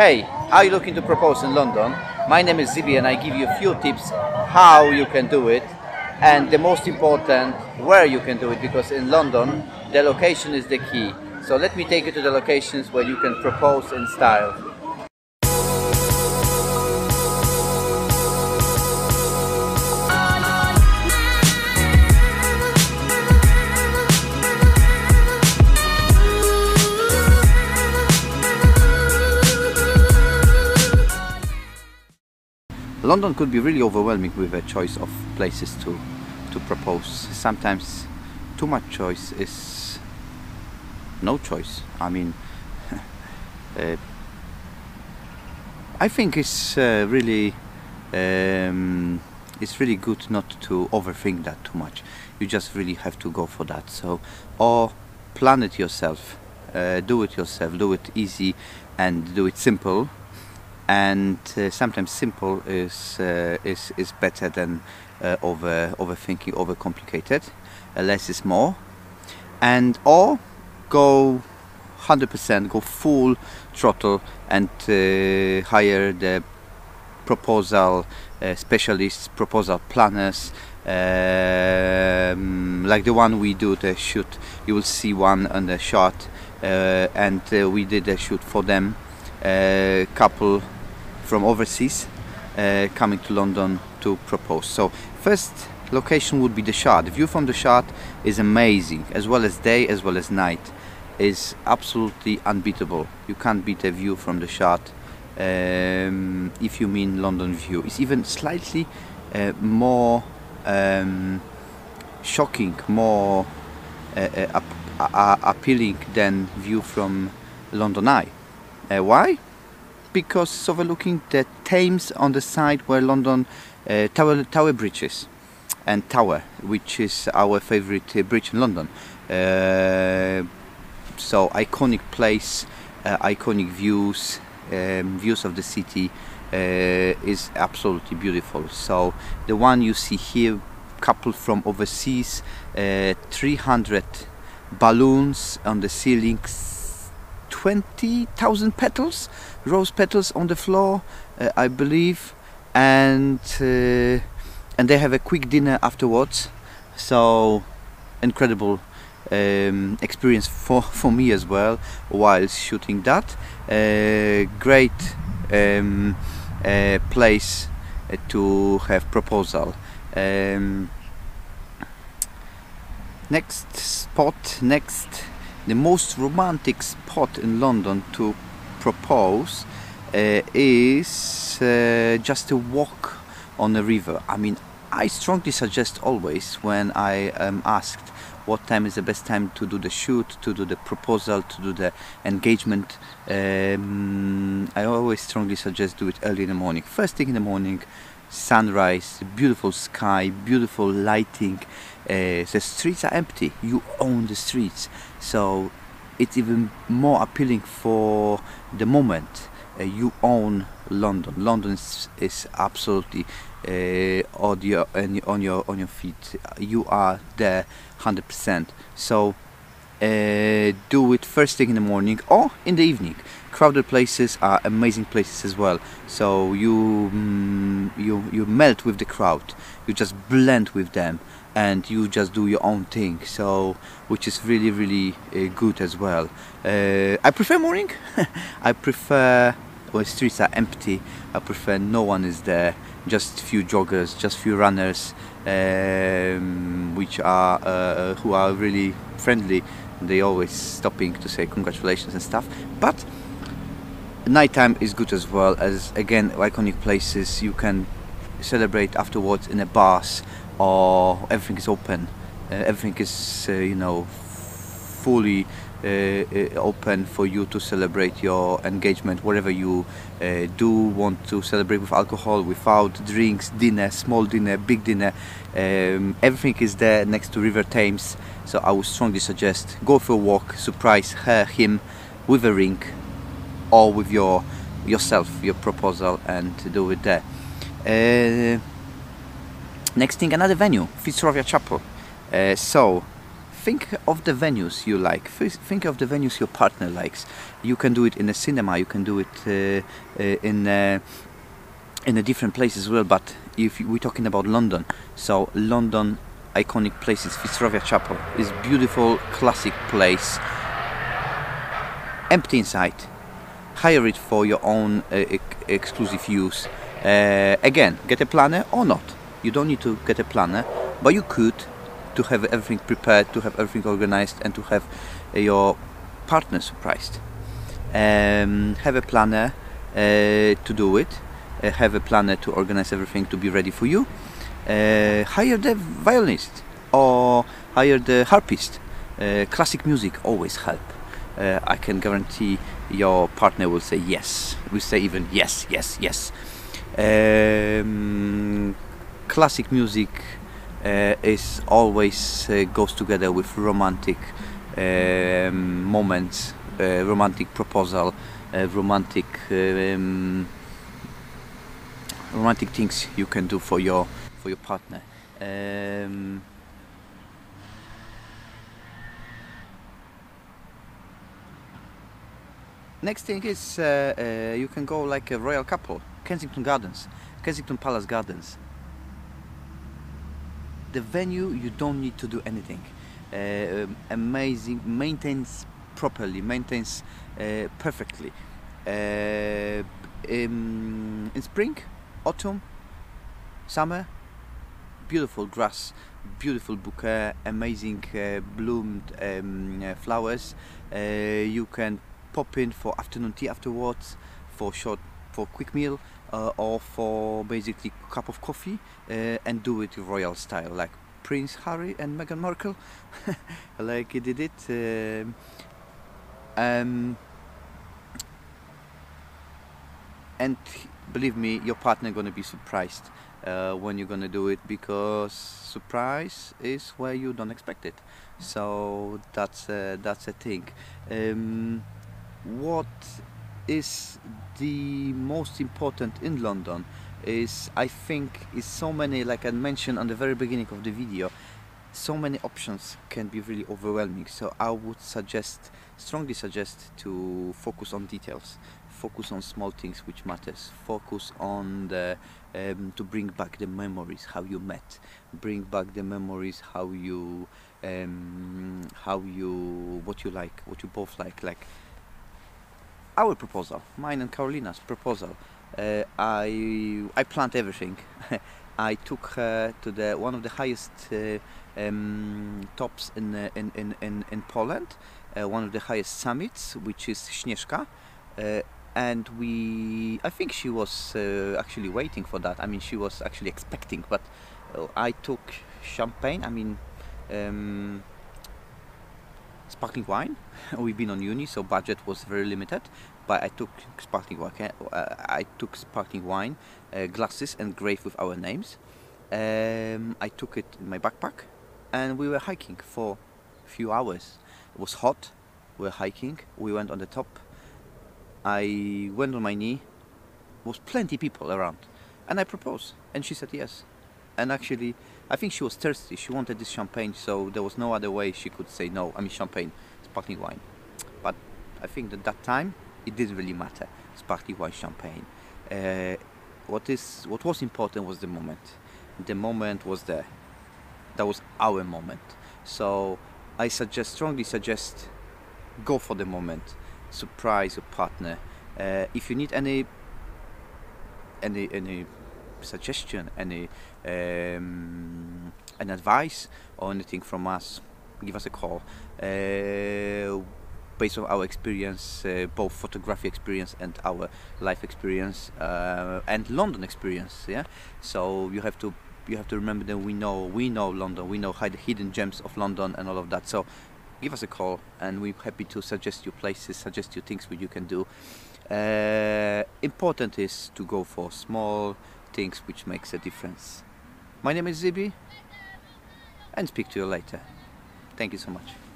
hey, are you looking to propose in London? My name is Zibi and I give you a few tips how you can do it, and the most important, where you can do it, because in London the location is the key. So let me take you to the locations where you can propose in style. London could be really overwhelming with a choice of places to propose. Sometimes too much choice is no choice. I mean, I think it's really good not to overthink that too much. You just really have to go for that. So, or plan it yourself, do it yourself, do it easy and do it simple. And sometimes simple is better than overthinking, overcomplicated. Less is more. And or go 100%, go full throttle and hire the proposal specialists, proposal planners, like the one we do the shoot. You will see one on the Shard, and we did a shoot for them. A couple from overseas coming to London to propose. So first location would be the Shard. The view from the Shard is amazing, as well as day, as well as night. Is absolutely unbeatable. You can't beat a view from the Shard if you mean London view. It's even slightly more shocking, more appealing than view from London Eye. Why? Because it's overlooking the Thames on the side where London Tower Bridge is, and Tower, which is our favorite bridge in London. So iconic place, iconic views, views of the city is absolutely beautiful. So the one you see here, couple from overseas, 300 balloons on the ceilings, 20,000 petals, rose petals on the floor, I believe, and they have a quick dinner afterwards. So incredible experience for me as well while shooting that. Great place to have proposal. Next spot, the most romantic spot in London to propose is just a walk on a river. I mean, I strongly suggest always, when I am asked what time is the best time to do the shoot, to do the proposal, to do the engagement, I always strongly suggest do it early in the morning. First thing in the morning, sunrise, beautiful sky, beautiful lighting. The streets are empty, you own the streets, so it's even more appealing for the moment. You own London. London is absolutely on your feet. You are there 100%. So do it first thing in the morning or in the evening. Crowded places are amazing places as well. So you melt with the crowd. You just blend with them. And you just do your own thing, so which is really, really good as well. I prefer morning. I prefer when streets are empty. I prefer no one is there, just few joggers, just few runners, which are who are really friendly. They always stopping to say congratulations and stuff. But nighttime is good as well, as again iconic places. You can celebrate afterwards in a bars. Or everything is open, everything is you know, fully open for you to celebrate your engagement, whatever you do want to celebrate, with alcohol, without, drinks, dinner, small dinner, big dinner, everything is there next to River Thames. So I would strongly suggest go for a walk, surprise her, him with a ring or with your proposal, and do it there. Next thing, another venue, Fitzrovia Chapel. So think of the venues you like. Think of the venues your partner likes. You can do it in a cinema, you can do it in a different place as well, but if we're talking about London, so London iconic places, Fitzrovia Chapel is beautiful, classic place, empty inside, hire it for your own exclusive use. Again, get a planner or not. You don't need to get a planner, but you could, to have everything prepared, to have everything organized, and to have your partner surprised. Have a planner to do it, have a planner to organize everything to be ready for you. Hire the violinist or hire the harpist. Classic music always helps. I can guarantee your partner will say yes, will say even yes, yes, yes. Classic music is always goes together with romantic moments, romantic proposal, romantic romantic things you can do for your partner. Next thing is you can go like a royal couple, Kensington Gardens, Kensington Palace Gardens. The venue, you don't need to do anything. Amazing, maintains properly, maintains perfectly. In spring, autumn, summer, beautiful grass, beautiful bouquet, amazing bloomed flowers. You can pop in for afternoon tea afterwards, for quick meal, or for basically a cup of coffee, and do it royal style, like Prince Harry and Meghan Markle, like he did it. And believe me, your partner gonna be surprised when you're gonna do it, because surprise is where you don't expect it. So that's a thing. What is the most important in London is, I think, is so many, like I mentioned on the very beginning of the video, so many options can be really overwhelming. So I would suggest, strongly suggest, to focus on details, focus on small things which matters, focus on the to bring back the memories how you met, bring back the memories how you, what you like, what you both like, our proposal, mine and Carolina's proposal. I planned everything. I took her to the one of the highest tops in Poland, one of the highest summits, which is Śnieżka, and we, I think she was actually waiting for that. I mean, she was actually expecting, but I took champagne, I mean sparkling wine. We've been on uni, so budget was very limited, but I took sparkling wine, glasses and grave with our names. I took it in my backpack, and we were hiking for a few hours. It was hot, we were hiking, we went on the top, I went on my knee, there was plenty of people around, and I proposed, and she said yes. And actually, I think she was thirsty, she wanted this champagne, so there was no other way she could say no. I mean, champagne, sparkling wine. But I think that that time, it didn't really matter, sparkling wine, champagne. What was important was the moment. The moment was there. That was our moment. So I suggest, strongly suggest, go for the moment. Surprise your partner. If you need any suggestion, any advice or anything from us, give us a call. Based on our experience, both photography experience and our life experience, and London experience, yeah. So you have to remember that we know London, we know the hidden gems of London and all of that. So give us a call, and we're happy to suggest you places, suggest you things which you can do. Important is to go for small things which makes a difference. My name is Zibi, and speak to you later. Thank you so much.